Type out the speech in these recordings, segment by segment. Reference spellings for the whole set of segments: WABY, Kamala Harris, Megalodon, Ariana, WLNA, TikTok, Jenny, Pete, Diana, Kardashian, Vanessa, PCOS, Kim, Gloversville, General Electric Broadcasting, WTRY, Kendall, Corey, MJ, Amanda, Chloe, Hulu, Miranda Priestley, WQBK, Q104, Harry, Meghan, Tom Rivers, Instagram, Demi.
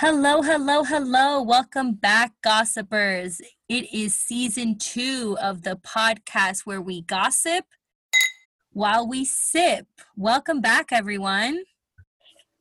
Hello. Welcome back, gossipers. It is season 2 of the podcast where we gossip while we sip. Welcome back, everyone.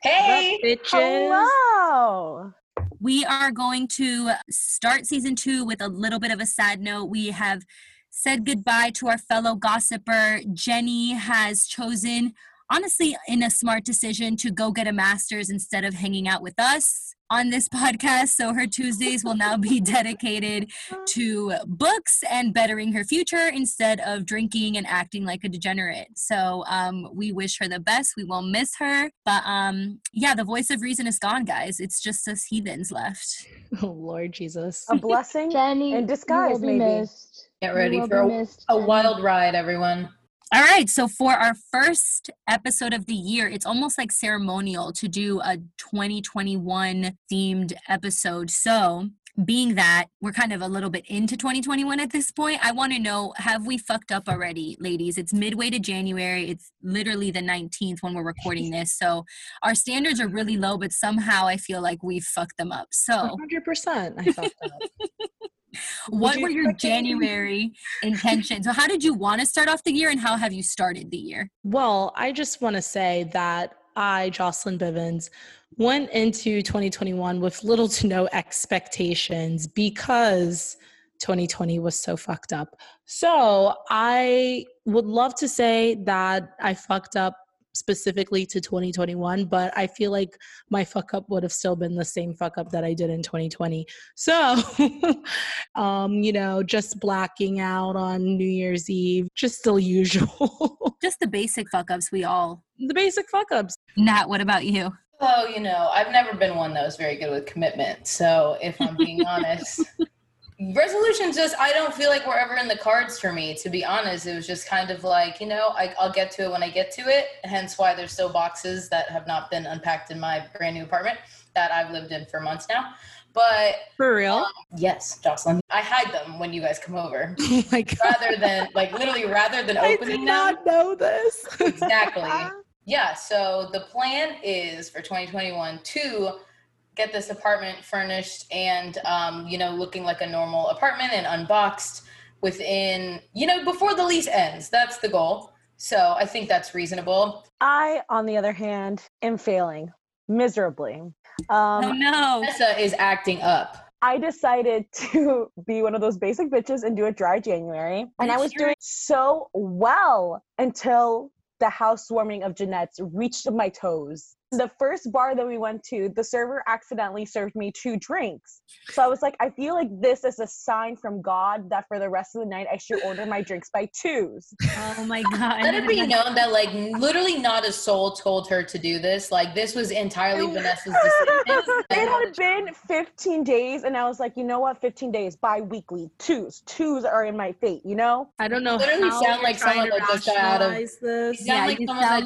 Hey, bitches. Hello. We are going to start season 2 with a little bit of a sad note. We have said goodbye to our fellow gossiper. Jenny has chosen, honestly, in a smart decision, to go get a master's instead of hanging out with us on this podcast. So her Tuesdays will now be dedicated to books and bettering her future instead of drinking and acting like a degenerate. So we wish her the best. We will miss her. But yeah, the voice of reason is gone, guys. It's just us heathens left. Oh, Lord Jesus. A blessing Jenny, in disguise, maybe. Missed. Get ready for a wild ride, everyone. All right, so for our first episode of the year, it's almost like ceremonial to do a 2021 themed episode. So being that we're kind of a little bit into 2021 at this point, I want to know, have we fucked up already, ladies? It's midway to January. It's literally the 19th when we're recording this. So our standards are really low, but somehow I feel like we've fucked them up. So 100% I fucked up. What were your January intentions? So how did you want to start off the year and how have you started the year? Well, I just want to say that I, Jocelyn Bivens, went into 2021 with little to no expectations because 2020 was so fucked up. So I would love to say that I fucked up specifically to 2021, but I feel like my fuck up would have still been the same fuck up that I did in 2020. So, you know, just blacking out on New Year's Eve, just the usual. Just the basic fuck ups the basic fuck ups. Nat, what about you? Oh, you know, I've never been one that was very good with commitment. So if I'm being honest, resolutions just, I don't feel like were ever in the cards for me, to be honest. It was just kind of like, you know, I'll get to it when I get to it, hence why there's still boxes that have not been unpacked in my brand new apartment that I've lived in for months now. But for real? Yes, Jocelyn. I hide them when you guys come over. Oh my God. Rather than opening them. I did not know this. Exactly. Yeah, so the plan is for 2021 to get this apartment furnished and, you know, looking like a normal apartment and unboxed within, you know, before the lease ends. That's the goal. So I think that's reasonable. I, on the other hand, am failing miserably. Oh, no. Vanessa is acting up. I decided to be one of those basic bitches and do a dry January. And I was doing so well until the housewarming of Jeanette's reached my toes. The first bar that we went to, the server accidentally served me 2 drinks. So I was like, I feel like this is a sign from God that for the rest of the night, I should order my drinks by 2s. Oh my God. Let it be known that like literally not a soul told her to do this. Like this was entirely Vanessa's decision. It had been 15 days and I was like, you know what? 15 days, bi-weekly, 2s. 2s are in my fate, you know? I don't know. Literally how sound like someone that just got out of this. Someone that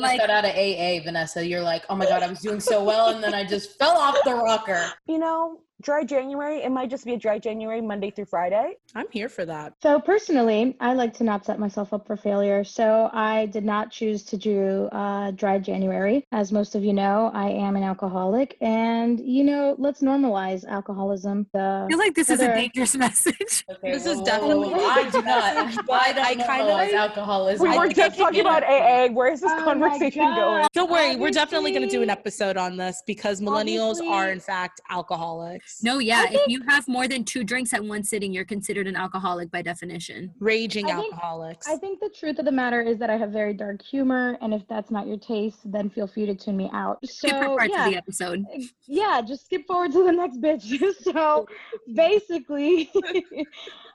just got out of AA, Vanessa. You're like, oh my God, I was doing so well, and then I just fell off the rocker. You know, dry January, it might just be a dry January, Monday through Friday. I'm here for that. So personally, I like to not set myself up for failure. So I did not choose to do dry January. As most of you know, I am an alcoholic and, you know, let's normalize alcoholism. I feel like this is a dangerous message. Okay, this is definitely. I do not. I kind of alcoholism. We were just talking about AA. Where is this conversation going? Don't worry. We're definitely going to do an episode on this because millennials are in fact alcoholics. No, yeah. If you have more than 2 drinks at one sitting, you're considered an alcoholic by definition. Raging alcoholics. I think the truth of the matter is that I have very dark humor, and if that's not your taste, then feel free to tune me out. So, skip parts of the episode. Yeah, just skip forward to the next bitch. So basically,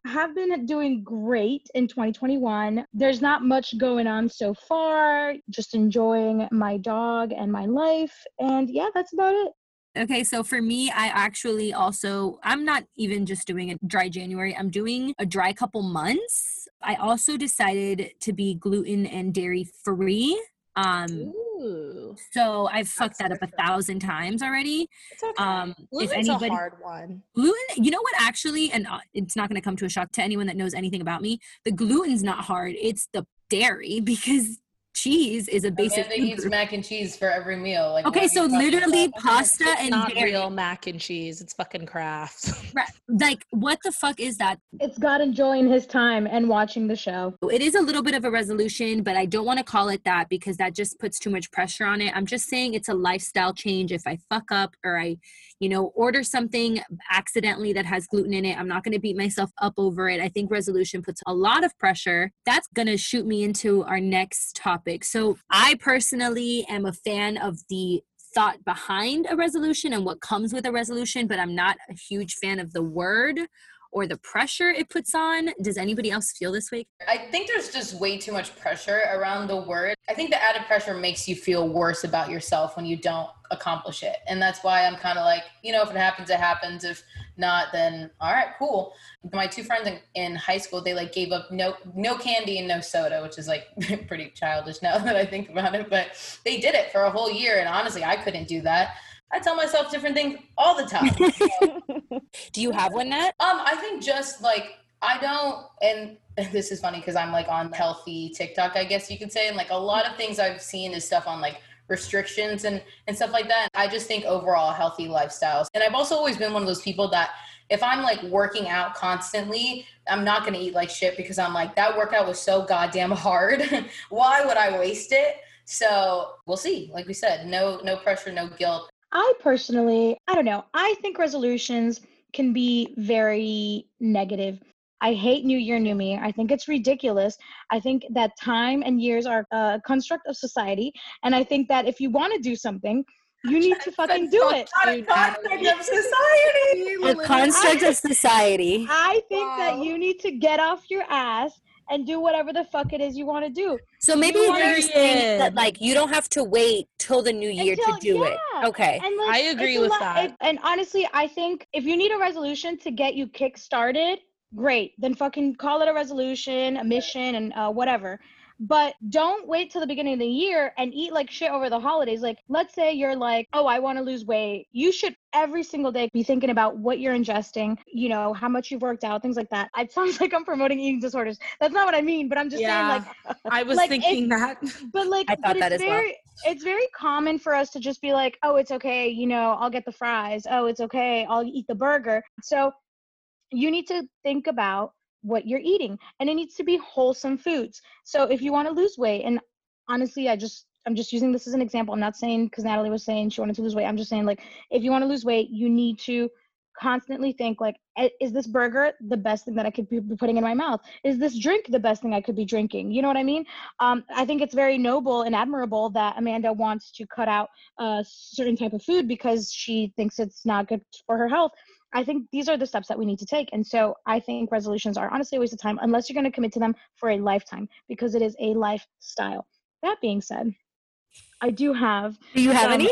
I have been doing great in 2021. There's not much going on so far. Just enjoying my dog and my life. And yeah, that's about it. Okay, so for me, I actually also, I'm not even just doing a dry January. I'm doing a dry couple months. I also decided to be gluten and dairy free. So I've fucked that up 1,000 times already. It's okay. Gluten's a hard one. Gluten, you know what, actually, and it's not going to come to a shock to anyone that knows anything about me. The gluten's not hard. It's the dairy because cheese is a basic. Amanda eats mac and cheese for every meal. Like, okay, so literally pasta and not dairy. Real mac and cheese. It's fucking Kraft. Right. Like, what the fuck is that? It's God enjoying his time and watching the show. It is a little bit of a resolution, but I don't want to call it that because that just puts too much pressure on it. I'm just saying it's a lifestyle change. If I fuck up or I, you know, order something accidentally that has gluten in it, I'm not going to beat myself up over it. I think resolution puts a lot of pressure. That's going to shoot me into our next topic. So I personally am a fan of the thought behind a resolution and what comes with a resolution, but I'm not a huge fan of the word or the pressure it puts on. Does anybody else feel this way? I think there's just way too much pressure around the word. I think the added pressure makes you feel worse about yourself when you don't accomplish it. And that's why I'm kind of like, you know, if it happens, it happens. If not, then all right, cool. My two friends in high school, they like gave up no candy and no soda, which is like pretty childish now that I think about it, but they did it for a whole year. And honestly, I couldn't do that. I tell myself different things all the time. So. Do you have one, Nat? I think just like, I don't, and this is funny because I'm like on healthy TikTok, I guess you could say. And like a lot of things I've seen is stuff on like restrictions and stuff like that. I just think overall healthy lifestyles. And I've also always been one of those people that if I'm like working out constantly, I'm not going to eat like shit because I'm like, that workout was so goddamn hard. Why would I waste it? So we'll see. Like we said, no pressure, no guilt. I personally, I don't know. I think resolutions can be very negative. I hate New Year, New Me. I think it's ridiculous. I think that time and years are a construct of society. And I think that if you want to do something, you need to fucking do it. A construct of society. A construct of society. I think that you need to get off your ass and do whatever the fuck it is you want to do. So maybe you're saying that like you don't have to wait till the new year to do it. Okay. And like, I agree with that. And honestly, I think if you need a resolution to get you kick-started, great. Then fucking call it a resolution, a mission, and whatever. But don't wait till the beginning of the year and eat like shit over the holidays. Like, let's say you're like, oh, I want to lose weight. You should every single day be thinking about what you're ingesting, you know, how much you've worked out, things like that. It sounds like I'm promoting eating disorders. That's not what I mean, but I'm just saying like, I was like thinking that, but like, I thought that as well. It's very common for us to just be like, oh, it's okay. You know, I'll get the fries. Oh, it's okay. I'll eat the burger. So you need to think about what you're eating, and it needs to be wholesome foods. So if you want to lose weight, and honestly, I'm just using this as an example. I'm not saying because Natalie was saying she wanted to lose weight. I'm just saying like, if you want to lose weight, you need to constantly think like, is this burger the best thing that I could be putting in my mouth? Is this drink the best thing I could be drinking? You know what I mean? I think it's very noble and admirable that Amanda wants to cut out a certain type of food because she thinks it's not good for her health. I think these are the steps that we need to take. And so I think resolutions are honestly a waste of time unless you're going to commit to them for a lifetime because it is a lifestyle. That being said, I do have. Do you have any?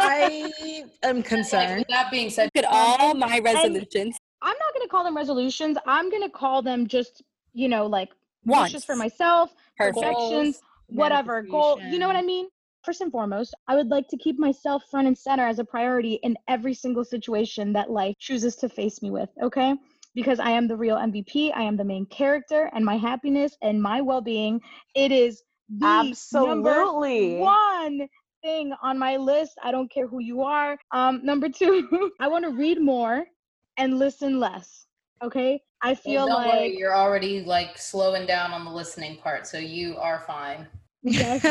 I am concerned. That being said, look at all my resolutions. And I'm not going to call them resolutions. I'm going to call them just, you know, like wishes for myself, perfections, whatever goal. You know what I mean? First and foremost, I would like to keep myself front and center as a priority in every single situation that life chooses to face me with, okay? Because I am the real MVP, I am the main character, and my happiness and my well-being, it is the number one thing on my list. I don't care who you are. Number two, I want to read more and listen less, okay? I feel like... Don't worry, you're already like slowing down on the listening part, so you are fine. Yes,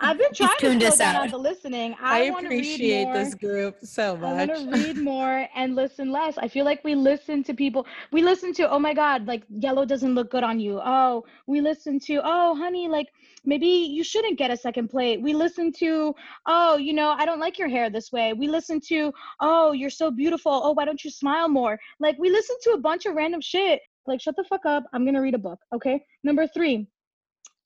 I've been trying to slow down on the listening. I appreciate this group so much. I want to read more and listen less. I feel like we listen to people. We listen to, oh my God, like yellow doesn't look good on you. Oh, we listen to, oh honey, like maybe you shouldn't get a second plate. We listen to, oh, you know, I don't like your hair this way. We listen to, oh, you're so beautiful. Oh, why don't you smile more? Like we listen to a bunch of random shit. Like shut the fuck up. I'm going to read a book. Okay. Number three.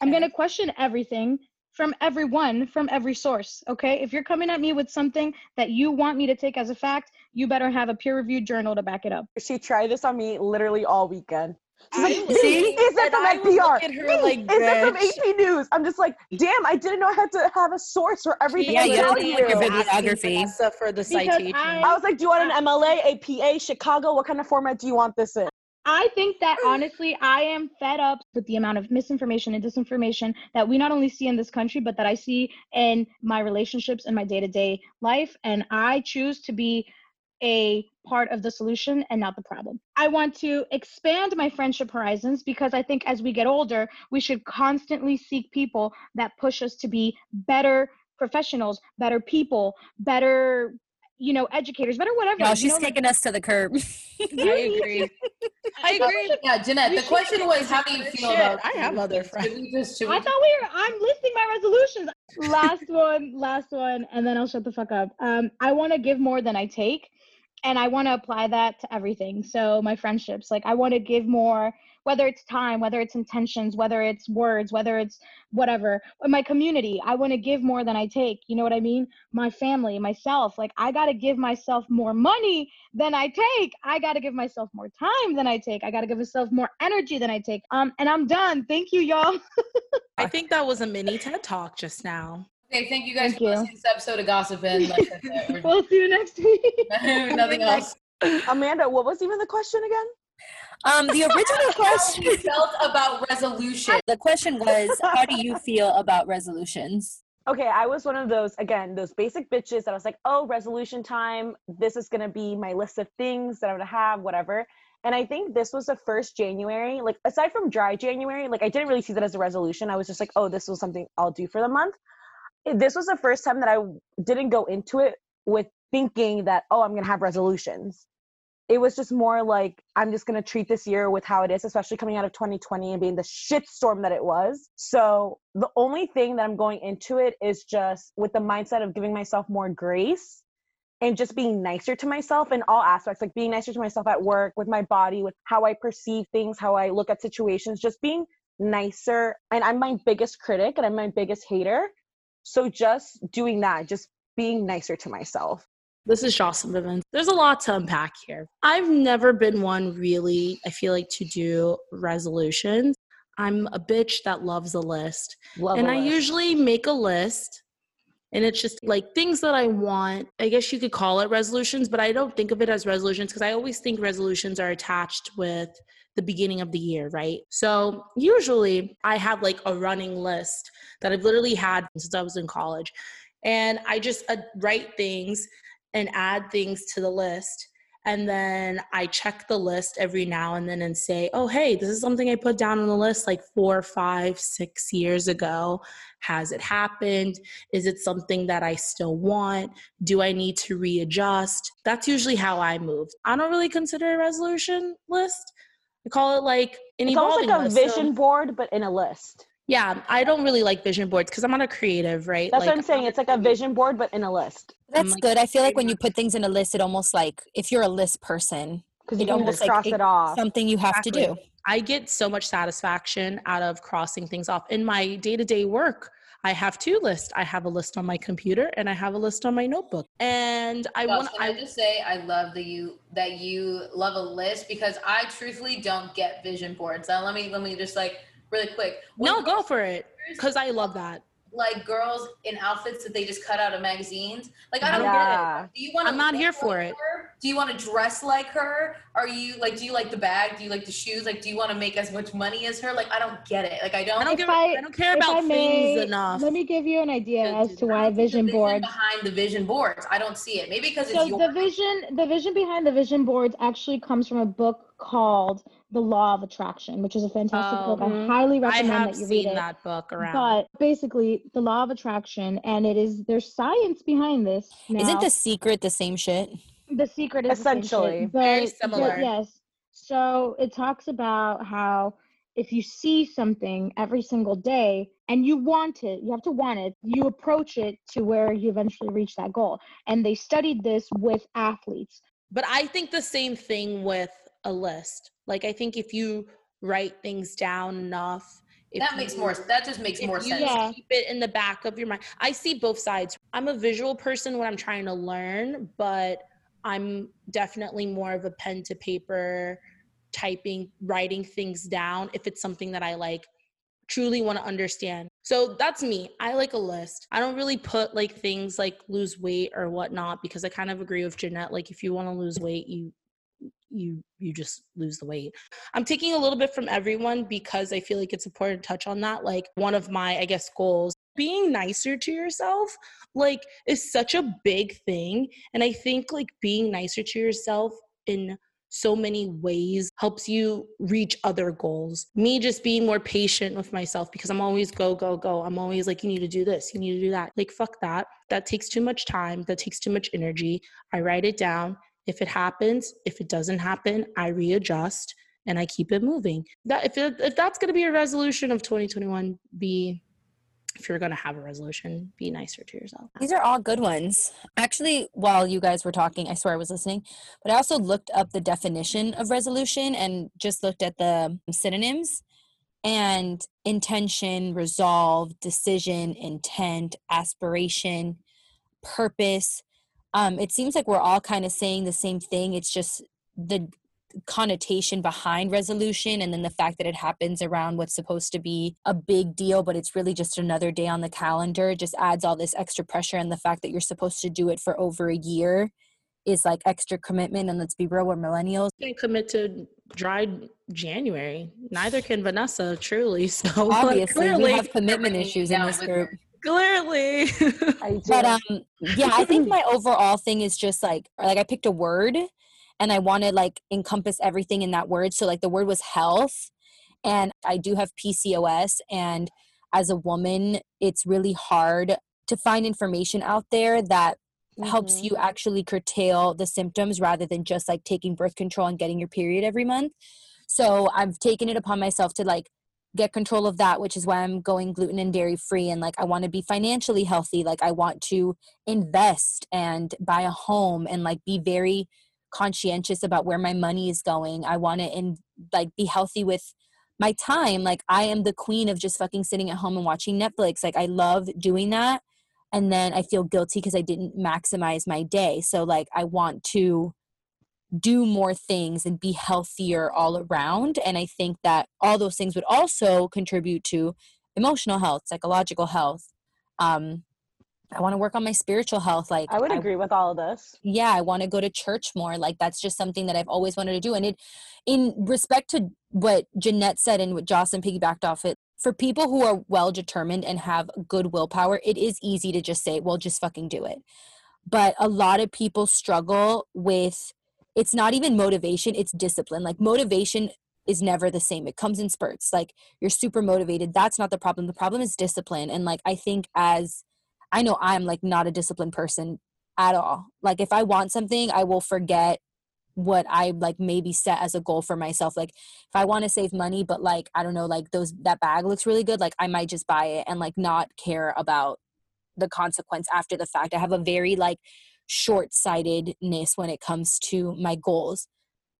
I'm going to question everything from everyone, from every source, okay? If you're coming at me with something that you want me to take as a fact, you better have a peer-reviewed journal to back it up. She tried this on me literally all weekend. Is that from NPR? Is that from AP News? I'm just like, damn, I didn't know I had to have a source for everything. Yeah, you have to have your bibliography for the citation. I was like, do you want an MLA, APA, Chicago? What kind of format do you want this in? I think that honestly, I am fed up with the amount of misinformation and disinformation that we not only see in this country, but that I see in my relationships and my day-to-day life. And I choose to be a part of the solution and not the problem. I want to expand my friendship horizons because I think as we get older, we should constantly seek people that push us to be better professionals, better people, better, educators, better whatever. No, she's taking us to the curb. I agree. Yeah, Jeanette, the question was, how do you feel about I have other friends. I thought I'm listing my resolutions. Last one, and then I'll shut the fuck up. I want to give more than I take, and I want to apply that to everything. So my friendships, I want to give more, whether it's time, whether it's intentions, whether it's words, whether it's whatever. My community, I want to give more than I take. You know what I mean? My family, myself, I got to give myself more money than I take. I got to give myself more time than I take. I got to give myself more energy than I take. And I'm done. Thank you, y'all. I think that was a mini TED Talk just now. Okay, thank you guys for listening to this episode of Gossip In. We'll see you next week. Nothing else. Amanda, what was even the question again? The original question felt about resolution. The question was, how do you feel about resolutions? Okay, I was one of those basic bitches that I was like, oh, resolution time. This is going to be my list of things that I'm going to have, whatever. And I think this was the first January, aside from dry January, I didn't really see that as a resolution. I was just like, oh, this was something I'll do for the month. This was the first time that I didn't go into it with thinking that, oh, I'm going to have resolutions. It was just more I'm just going to treat this year with how it is, especially coming out of 2020 and being the shitstorm that it was. So the only thing that I'm going into it is just with the mindset of giving myself more grace and just being nicer to myself in all aspects, being nicer to myself at work, with my body, with how I perceive things, how I look at situations, just being nicer. And I'm my biggest critic and I'm my biggest hater. So just doing that, just being nicer to myself. This is Jocelyn Bivens. There's a lot to unpack here. I've never been one really, I feel like, to do resolutions. I'm a bitch that loves a list. I usually make a list, and it's just things that I want. I guess you could call it resolutions, but I don't think of it as resolutions because I always think resolutions are attached with the beginning of the year, right? So usually I have a running list that I've literally had since I was in college. And I just write things and add things to the list. And then I check the list every now and then and say, oh, hey, this is something I put down on the list 4, 5, 6 years ago. Has it happened? Is it something that I still want? Do I need to readjust? That's usually how I move. I don't really consider a resolution list. I call it an evolving list. It's almost like a vision board, but in a list. Yeah, I don't really like vision boards because I'm not a creative, right? That's what I'm saying. It's like a vision board, but in a list. That's good. I feel like when you put things in a list, it almost if you're a list person, because you can just cross it off. Something you have to do. I get so much satisfaction out of crossing things off in my day-to-day work. I have two lists. I have a list on my computer and I have a list on my notebook. And I just say I love that you love a list because I truthfully don't get vision boards. Now let me just really quick. Go for it because I love that. Girls in outfits that they just cut out of magazines. I don't get it. Do you want? I'm not here for it. Do you want to dress like her? Are you do you like the bag? Do you like the shoes? Do you want to make as much money as her? I don't get it. I don't care about things enough. Let me give you an idea as to why vision boards behind the vision boards. I don't see it. Maybe because it's your the vision behind the vision boards actually comes from a book called The Law of Attraction, which is a fantastic book. I highly recommend that you read it. I have seen that book around. But basically, The Law of Attraction, and there's science behind this. Now, isn't The Secret the same shit? The Secret is essentially very similar. Yes. So it talks about how if you see something every single day and you want it, you have to want it, you approach it to where you eventually reach that goal. And they studied this with athletes. But I think the same thing with a list. I think if you write things down enough, that just makes more sense. Yeah. Keep it in the back of your mind. I see both sides. I'm a visual person when I'm trying to learn, but I'm definitely more of a pen to paper, typing, writing things down if it's something that I truly want to understand. So that's me. I like a list. I don't really put things lose weight or whatnot because I kind of agree with Jeanette. If you want to lose weight, you you just lose the weight. I'm taking a little bit from everyone because I feel like it's important to touch on that. Like, one of my, I guess, goals, being nicer to yourself, like, is such a big thing. And I think, like, being nicer to yourself in so many ways helps you reach other goals. Me just being more patient with myself because I'm always go. I'm always like, you need to do this, you need to do that. Like, fuck that. That takes too much time. That takes too much energy. I write it down. If it happens, if it doesn't happen, I readjust and I keep it moving. That if that's going to be a resolution of 2021, if you're going to have a resolution, be nicer to yourself. These are all good ones. Actually, while you guys were talking, I swear I was listening, but I also looked up the definition of resolution and just looked at the synonyms. And intention, resolve, decision, intent, aspiration, purpose. It seems like we're all kind of saying the same thing. It's just the connotation behind resolution, and then the fact that it happens around what's supposed to be a big deal, but it's really just another day on the calendar. It just adds all this extra pressure, and the fact that you're supposed to do it for over a year is like extra commitment. And let's be real, we're millennials. You can commit to dry January. Neither can Vanessa, truly. So obviously, like, we have commitment issues in this group. Clearly. But yeah, I think my overall thing is just like I picked a word. And I want to like encompass everything in that word. So like the word was health, and I do have PCOS. And as a woman, it's really hard to find information out there that helps you actually curtail the symptoms rather than just like taking birth control and getting your period every month. So I've taken it upon myself to like get control of that, which is why I'm going gluten and dairy free. And like, I want to be financially healthy. Like I want to invest and buy a home and like be very conscientious about where my money is going. I want to be healthy with my time. Like I am the queen of just fucking sitting at home and watching Netflix. Like I love doing that. And then I feel guilty because I didn't maximize my day. So like I want to do more things and be healthier all around. And I think that all those things would also contribute to emotional health, psychological health. I want to work on my spiritual health. Like I would agree with all of this. Yeah. I want to go to church more. Like that's just something that I've always wanted to do. And in respect to what Jeanette said and what Jocelyn piggybacked off it, for people who are well determined and have good willpower, it is easy to just say, well, just fucking do it. But a lot of people struggle with, it's not even motivation, it's discipline. Like motivation is never the same. It comes in spurts. Like you're super motivated. That's not the problem. The problem is discipline. And like, I think I know I'm like not a disciplined person at all. Like if I want something, I will forget what I like maybe set as a goal for myself. Like if I want to save money, but like, I don't know, like that bag looks really good. Like I might just buy it and like not care about the consequence after the fact. I have a very like short-sightedness when it comes to my goals.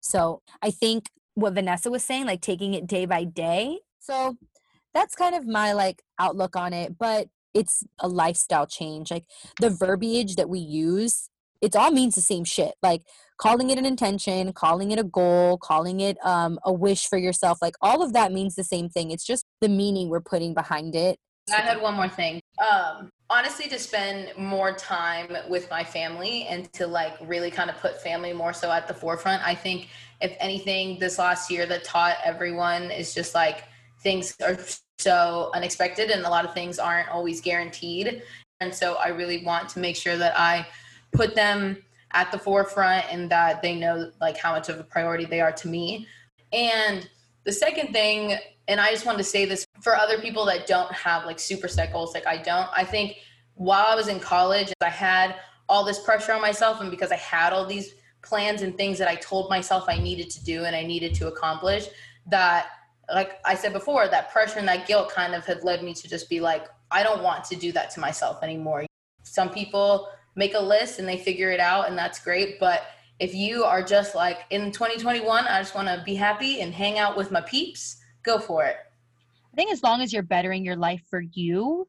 So I think what Vanessa was saying, like taking it day by day. So that's kind of my like outlook on it. But it's a lifestyle change. Like the verbiage that we use, it all means the same shit. Like calling it an intention, calling it a goal, calling it a wish for yourself. Like all of that means the same thing. It's just the meaning we're putting behind it. I had one more thing. Honestly, to spend more time with my family and to like really kind of put family more so at the forefront. I think if anything this last year that taught everyone is just like things are so unexpected and a lot of things aren't always guaranteed. And so I really want to make sure that I put them at the forefront and that they know like how much of a priority they are to me. And the second thing, and I just wanted to say this for other people that don't have like super set goals, like I think while I was in college, I had all this pressure on myself. And because I had all these plans and things that I told myself I needed to do and I needed to accomplish, that like I said before, that pressure and that guilt kind of had led me to just be like, I don't want to do that to myself anymore. Some people make a list and they figure it out and that's great. But if you are just like in 2021, I just want to be happy and hang out with my peeps, go for it. I think as long as you're bettering your life for you,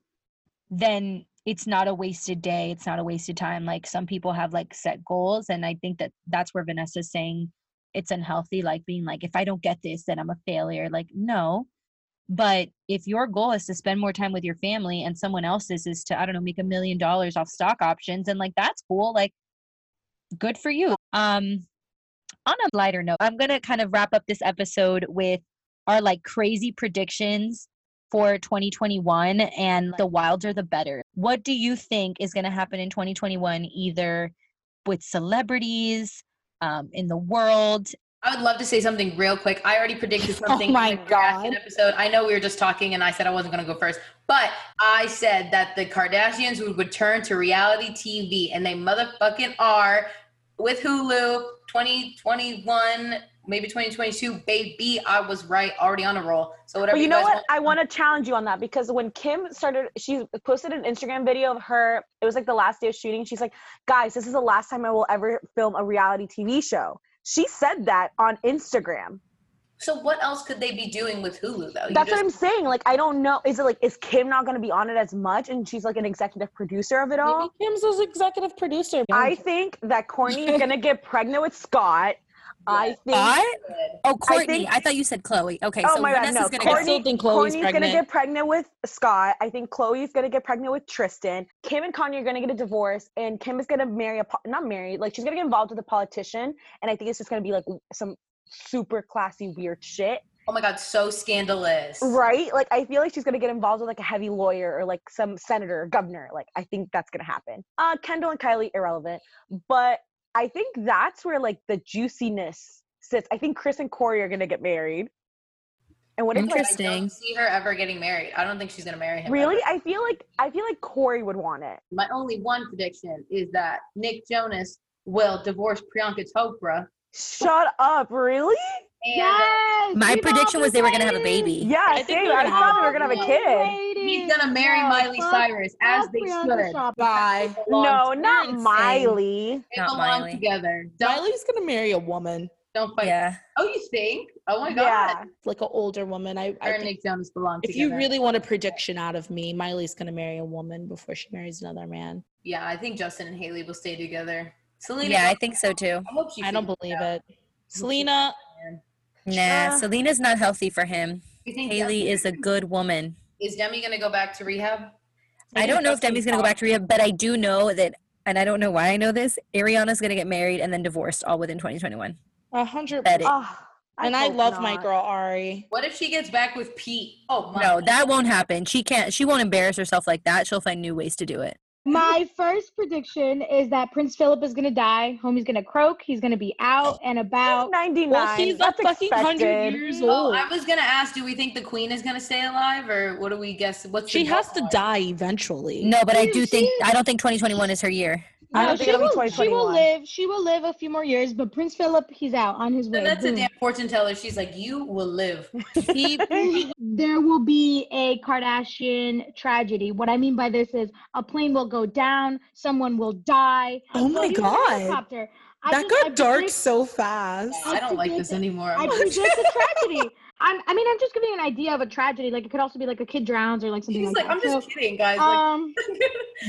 then it's not a wasted day. It's not a wasted time. Like some people have like set goals. And I think that that's where Vanessa's saying it's unhealthy, like being like, if I don't get this, then I'm a failure. Like, no. But if your goal is to spend more time with your family and someone else's is to, I don't know, make $1 million off stock options, and like, that's cool. Like, good for you. on a lighter note, I'm going to kind of wrap up this episode with our like crazy predictions for 2021, and the wilder the better. What do you think is going to happen in 2021, either with celebrities, in the world? I would love to say something real quick. I already predicted something. Oh my God. Episode. I know we were just talking and I said I wasn't going to go first, but I said that the Kardashians would return to reality TV, and they motherfucking are with Hulu 2021, maybe 2022. Baby, I was right, already on a roll. So whatever. Well, you know what? I want to challenge you on that, because when Kim started, she posted an Instagram video of her. It was like the last day of shooting. She's like, guys, this is the last time I will ever film a reality TV show. She said that on Instagram. So what else could they be doing with Hulu, though? That's what I'm saying. Like, I don't know. Is it like, is Kim not going to be on it as much? And she's like an executive producer of it all? Maybe Kim's an executive producer. I think that Courtney is going to get pregnant with Scott. Yeah. Courtney. I thought you said Chloe. Okay, oh so my Vanessa's God, no. Courtney, I still think Chloe's pregnant. Going to get pregnant with Scott. I think Chloe's going to get pregnant with Tristan. Kim and Kanye are going to get a divorce, and Kim is going to she's going to get involved with a politician, and I think it's just going to be like some super classy weird shit. Oh my God, so scandalous. Right? Like, I feel like she's going to get involved with like a heavy lawyer or like some senator or governor. Like, I think that's going to happen. Kendall and Kylie, irrelevant. But I think that's where like the juiciness sits. I think Chris and Corey are going to get married. And what interesting. If, like, I don't see her ever getting married. I don't think she's going to marry him. Really? Ever. I feel like Corey would want it. My only one prediction is that Nick Jonas will divorce Priyanka Topra. Shut up. Really? And yes. My prediction was they were going to have a baby. Yeah, I think I thought they were going to have a kid. He's going to marry Miley Cyrus, as they should. Bye. No, not Miley. They belong together. Miley's going to marry a woman. Don't fight. Yeah. Oh, you think? Oh my God. Yeah. Like an older woman. I think Nick belong if together. You really want a prediction out of me, Miley's going to marry a woman before she marries another man. Yeah, I think Justin and Haley will stay together. Selena. Yeah, I think so too. I don't believe it. Selena. Nah, Selena's not healthy for him. Haley is a good woman. Is Demi going to go back to rehab? I don't know if Demi's going to go back to rehab, but I do know that, and I don't know why I know this, Ariana's going to get married and then divorced all within 2021. 100%. And I love my girl, Ari. What if she gets back with Pete? Oh, my. No, that won't happen. She can't. She won't embarrass herself like that. She'll find new ways to do it. My first prediction is that Prince Philip is going to die. Homie's going to croak. He's going to be out and about. He's 99. Well, he's a fucking 100 years old. I was going to ask, do we think the queen is going to stay alive? Or what do we guess? She has to die eventually. No, but I don't think 2021 is her year. No, she will live a few more years, but Prince Philip, he's out on his way. And that's a damn fortune teller. She's like, you will live. There will be a Kardashian tragedy. What I mean by this is a plane will go down, someone will die. Oh my God. Helicopter. That got dark so fast. I don't like this anymore. I predict a tragedy. I'm just giving you an idea of a tragedy. Like, it could also be like a kid drowns or like something. She's like, that. I'm just kidding, guys.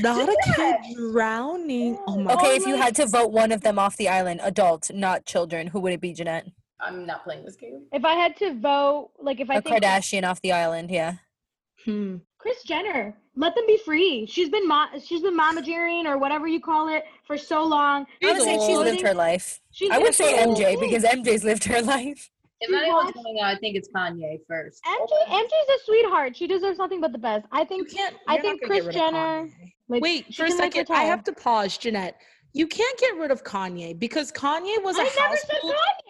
Not a kid drowning. Yeah. Oh my God. Okay, if you had to vote one of them off the island, adult, not children, who would it be, Jeanette? I'm not playing this game. If I had to vote, like if I think Kardashian off the island, yeah. Kris Jenner, let them be free. She's been momagering or whatever you call it for so long. I would say she's lived her life. I would say MJ because MJ's lived her life. If anyone's going out, I think it's Kanye first. MJ's a sweetheart. She deserves nothing but the best. I think Kris Jenner. Like, wait, for a second. I have to pause, Jeanette. You can't get rid of Kanye because Kanye was a household. I never said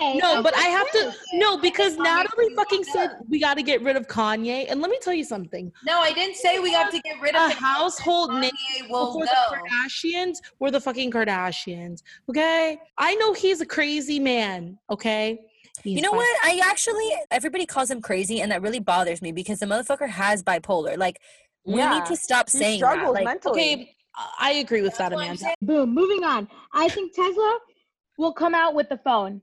Kanye. No, but I have to. No, because Natalie fucking said we got to get rid of Kanye. And let me tell you something. No, I didn't say we got to get rid of the household name. Before the Kardashians were the fucking Kardashians. Okay, I know he's a crazy man. Okay. You know what? Everybody calls him crazy, and that really bothers me because the motherfucker has bipolar. Like, we need to stop saying that. Like, mentally. Okay, I agree with that, Amanda. Boom. Moving on. I think Tesla will come out with the phone.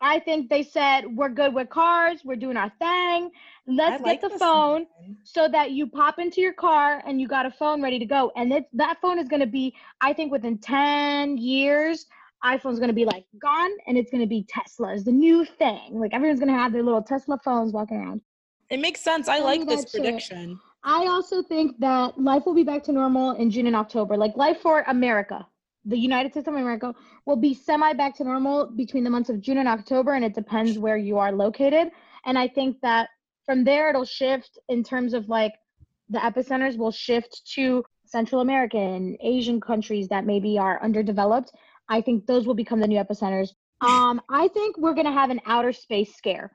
I think they said we're good with cars. We're doing our thing. Let's get the phone so that you pop into your car and you got a phone ready to go. And that phone is going to be, I think, within 10 years. iPhone's going to be like gone, and it's going to be Tesla's the new thing. Like, everyone's going to have their little Tesla phones walking around. It makes sense. I like this prediction. Shit. I also think that life will be back to normal in June and October. Like, life for America. the United States of America will be semi back to normal between the months of June and October, and it depends where you are located. And I think that from there, it'll shift in terms of like the epicenters will shift to Central American, Asian countries that maybe are underdeveloped. I think those will become the new epicenters. I think we're going to have an outer space scare.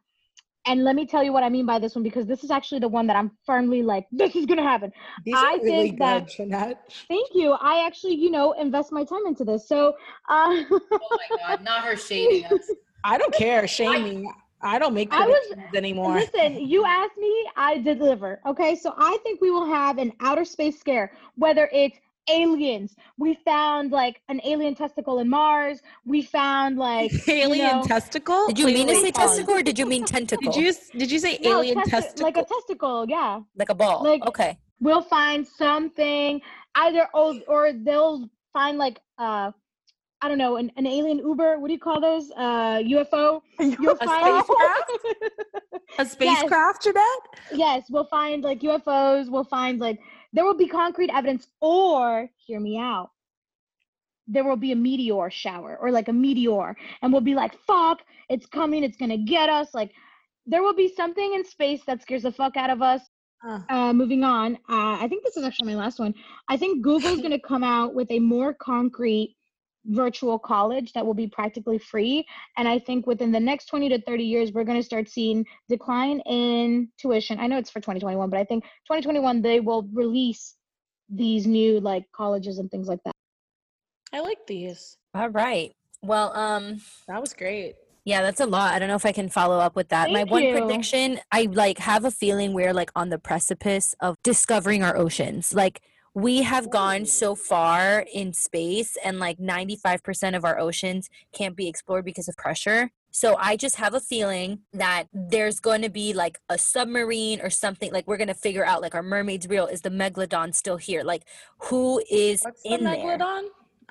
And let me tell you what I mean by this one, because this is actually the one that I'm firmly like, this is going to happen. These are really good, Jeanette. Thank you. I actually, you know, invest my time into this. So, oh my God, not her shaming us. I don't care, shaming. I don't make predictions anymore. Listen, you asked me, I deliver. Okay, so I think we will have an outer space scare, whether it's aliens. We found like an alien testicle in Mars. We found like alien testicle. Did you mean to say testicle or did you mean tentacle? Did you say alien testicle? Like a testicle, yeah. Like a ball. Like, okay. We'll find something either or they'll find like I don't know, an alien Uber. What do you call those? UFO. You'll find a spacecraft, Jeanette? Yes, we'll find like UFOs. We'll find like there will be concrete evidence, or hear me out. There will be a meteor shower, or like a meteor, and we'll be like, "Fuck, it's coming! It's gonna get us!" Like, there will be something in space that scares the fuck out of us. Moving on, I think this is actually my last one. I think Google's gonna come out with a more concrete virtual college that will be practically free, and I think within the next 20 to 30 years we're going to start seeing decline in tuition. I know it's for 2021, but I think 2021 they will release these new like colleges and things like that. I like these. All right, well, that was great. Yeah, that's a lot. I don't know if I can follow up with that. One prediction, I like have a feeling we're like on the precipice of discovering our oceans. Like, we have gone so far in space, and like 95% of our oceans can't be explored because of pressure. So I just have a feeling that there's going to be like a submarine or something. Like, we're going to figure out, like, are mermaids real? Is the Megalodon still here? Like, who is in there? What's the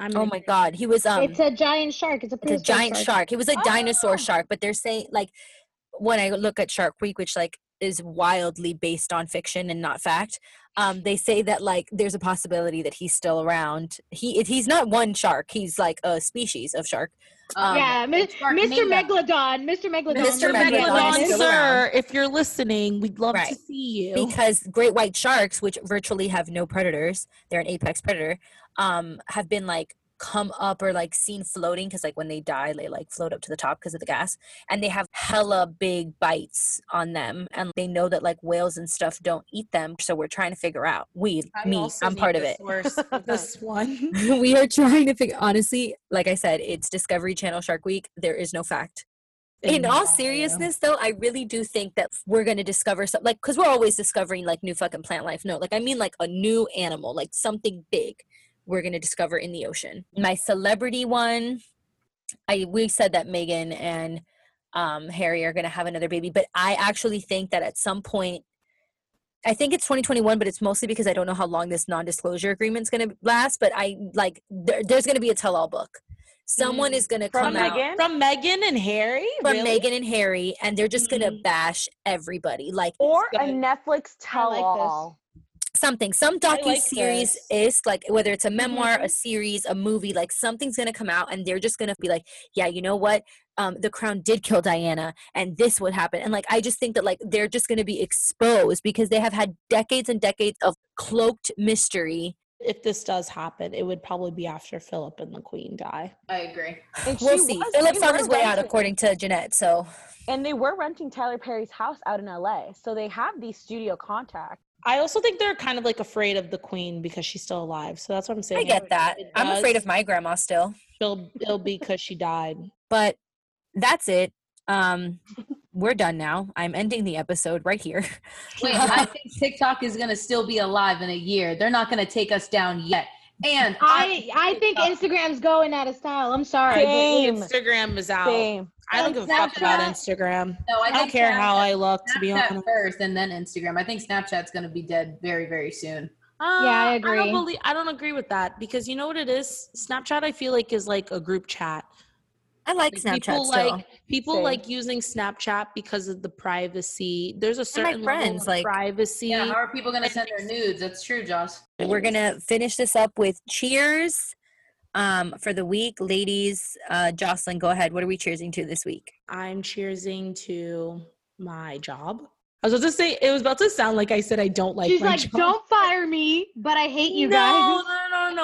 Megalodon? Oh my God. He was, it's a giant shark. It's a giant shark. It was a dinosaur shark, but they're saying, like, when I look at Shark Week, which like is wildly based on fiction and not fact, they say that like there's a possibility that he's still around. He's not one shark. He's like a species of shark. Mr. Megalodon, sir, if you're listening, we'd love to see you. Because great white sharks, which virtually have no predators, they're an apex predator, have been like come up or like seen floating, because like when they die they like float up to the top because of the gas, and they have hella big bites on them, and they know that like whales and stuff don't eat them. So we're trying to figure out I'm part of it. This one we are trying to figure. Honestly, like I said, it's Discovery Channel Shark Week. There is no fact. In all seriousness, though, I really do think that we're going to discover something, like, because we're always discovering like new fucking plant life. No, like I mean like a new animal, like something big we're going to discover in the ocean. My celebrity one, we said that Meghan and Harry are going to have another baby, but I actually think that at some point, I think it's 2021, but it's mostly because I don't know how long this non-disclosure agreement's going to last, but I like, there's going to be a tell-all book. Someone is going to come out. From Meghan and Harry? Meghan and Harry, and they're just going to bash everybody. Like, or a Netflix tell-all. Some docuseries is like, whether it's a memoir, a series, a movie, like something's going to come out and they're just going to be like, yeah, you know what? The Crown did kill Diana and this would happen. And like, I just think that like, they're just going to be exposed because they have had decades and decades of cloaked mystery. If this does happen, it would probably be after Philip and the Queen die. I agree. We'll see. Philip's on his way out, according to Jeanette, so. And they were renting Tyler Perry's house out in LA. So they have these studio contacts. I also think they're kind of like afraid of the Queen because she's still alive. So that's what I'm saying. I get that. I'm afraid of my grandma still. It'll be because she died. But that's it. We're done now. I'm ending the episode right here. Wait, I think TikTok is going to still be alive in a year. They're not going to take us down yet. And I think Instagram's going out of style. I'm sorry. Instagram is out. Same. I don't give a fuck about Instagram. No, I don't care how I look, to be honest. Snapchat first and then Instagram. I think Snapchat's going to be dead very, very soon. Yeah, I agree. I don't agree with that because you know what it is? Snapchat, I feel like, is like a group chat. I like Snapchat People like using Snapchat because of the privacy. There's a certain level of privacy. Yeah, how are people going to send their nudes? That's true, Josh. We're going to finish this up with cheers. For the week, ladies, Jocelyn, go ahead. What are we cheersing to this week? I'm cheersing to my job. I was about to say, it was about to sound like I said I don't like my job. She's like, don't fire me, but I hate you guys. No.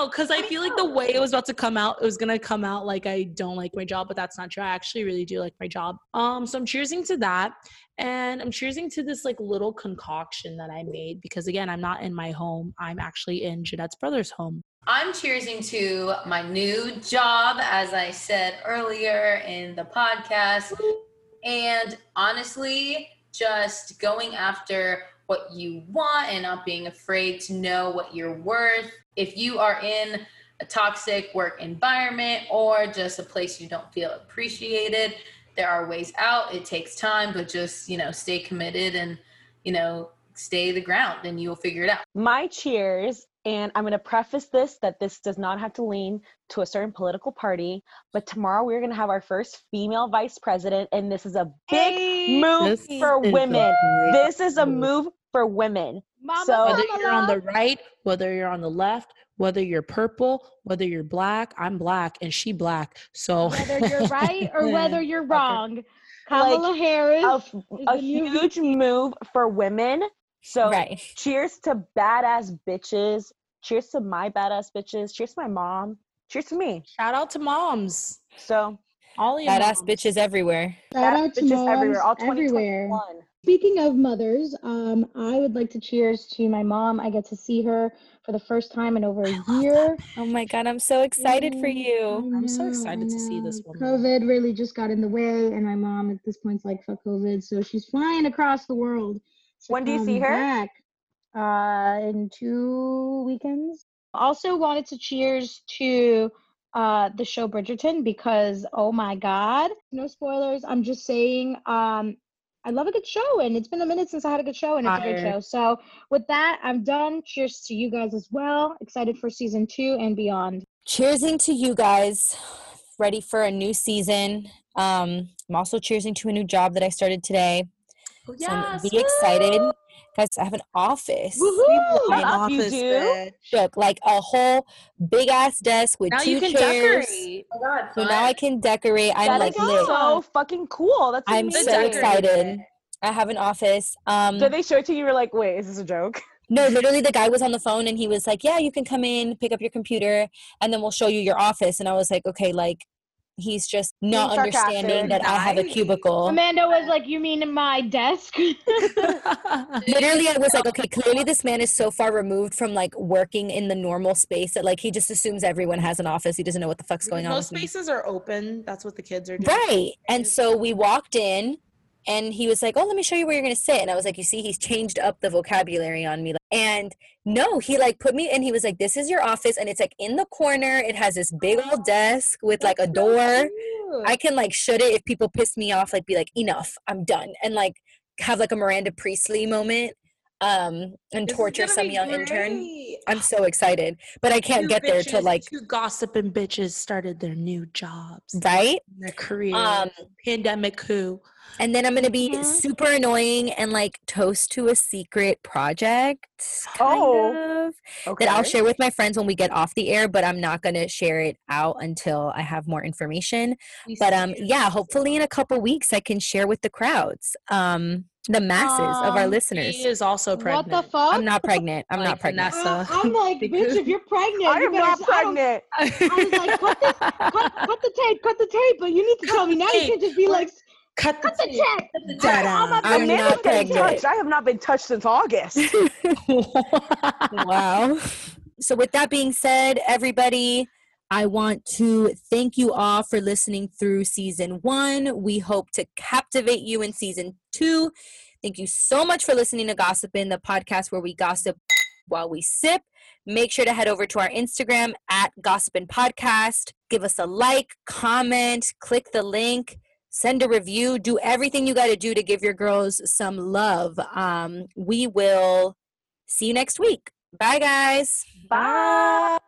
Because I feel like the way it was about to come out, it was going to come out like I don't like my job, but that's not true. I actually really do like my job. So I'm cheersing to that. And I'm cheersing to this like little concoction that I made because, again, I'm not in my home. I'm actually in Jeanette's brother's home. I'm cheersing to my new job, as I said earlier in the podcast. And honestly, just going after what you want and not being afraid to know what you're worth. If you are in a toxic work environment or just a place you don't feel appreciated, there are ways out. It takes time, but just, stay committed and, stay the ground and you will figure it out. My cheers, and I'm going to preface this, that this does not have to lean to a certain political party, but tomorrow we're going to have our first female vice president, and this is a big move for women. This is a move for women. Mama, so whether you're on the right, whether you're on the left, whether you're purple, whether you're black, I'm black and she black. So whether you're right or whether you're wrong, Kamala Harris, a huge move for women. So cheers to badass bitches. Cheers to my badass bitches. Cheers to my mom. Cheers to me. Shout out to moms. So all your badass bitches everywhere. Shout out to bitches everywhere. All 2021. Speaking of mothers, I would like to cheers to my mom. I get to see her for the first time in over a year. Oh my God, I'm so excited for you. I'm so excited to see this woman. COVID really just got in the way, and my mom at this point's like, fuck COVID, so she's flying across the world. When do you see her? Back, in 2 weekends. Also wanted to cheers to the show Bridgerton because, oh my God, no spoilers. I'm just saying, I love a good show, and it's been a minute since I had a good show, and it's a good show. So with that, I'm done. Cheers to you guys as well. Excited for season 2 and beyond. Cheersing to you guys. Ready for a new season. I'm also cheersing to a new job that I started today. Oh, yes. So I'm really excited. Guys, I have an office. Woohoo! An office, you do? Look, like a whole big-ass desk with now 2 chairs. Now you can decorate. Oh, God, so now I can decorate. I'm like lit. So fucking cool. That's amazing. I'm so excited. I have an office. Did they show it to you? You were like, wait, is this a joke? No, literally the guy was on the phone and he was like, yeah, you can come in, pick up your computer, and then we'll show you your office. And I was like, okay, like, he's just not understanding that I have a cubicle. Amanda was like, you mean my desk? Literally, I was like, okay, clearly this man is so far removed from, like, working in the normal space that, like, he just assumes everyone has an office. He doesn't know what the fuck's going on. Most spaces are open. That's what the kids are doing. Right. And so we walked in, and he was like, oh, let me show you where you're going to sit. And I was like, you see, he's changed up the vocabulary on me. And no, he like put me in. He was like, this is your office. And it's like in the corner. It has this big old desk with like a door. I can like shut it if people piss me off, like be like, enough, I'm done. And like have like a Miranda Priestley moment and torture some young intern. I'm so excited. But I can't get there till like. 2 gossiping bitches started their new jobs. Right? Their career. Pandemic who. And then I'm going to be super annoying and like toast to a secret project kind of, that I'll share with my friends when we get off the air, but I'm not going to share it out until I have more information. But hopefully in a couple weeks I can share with the crowds, the masses of our listeners. She is also pregnant. What the fuck? I'm not pregnant. I'm not pregnant. Vanessa. I'm like, bitch, if you're pregnant. I'm not pregnant. I was like, cut the tape, but you need to tell me. Now you can just be like, Cut the check. I'm not pregnant. I have not been touched since August. Wow. So with that being said, everybody, I want to thank you all for listening through season 1. We hope to captivate you in season 2. Thank you so much for listening to Gossip In, the podcast where we gossip while we sip. Make sure to head over to our Instagram at Gossip In Podcast. Give us a like, comment, click the link. Send a review. Do everything you got to do to give your girls some love. We will see you next week. Bye, guys. Bye.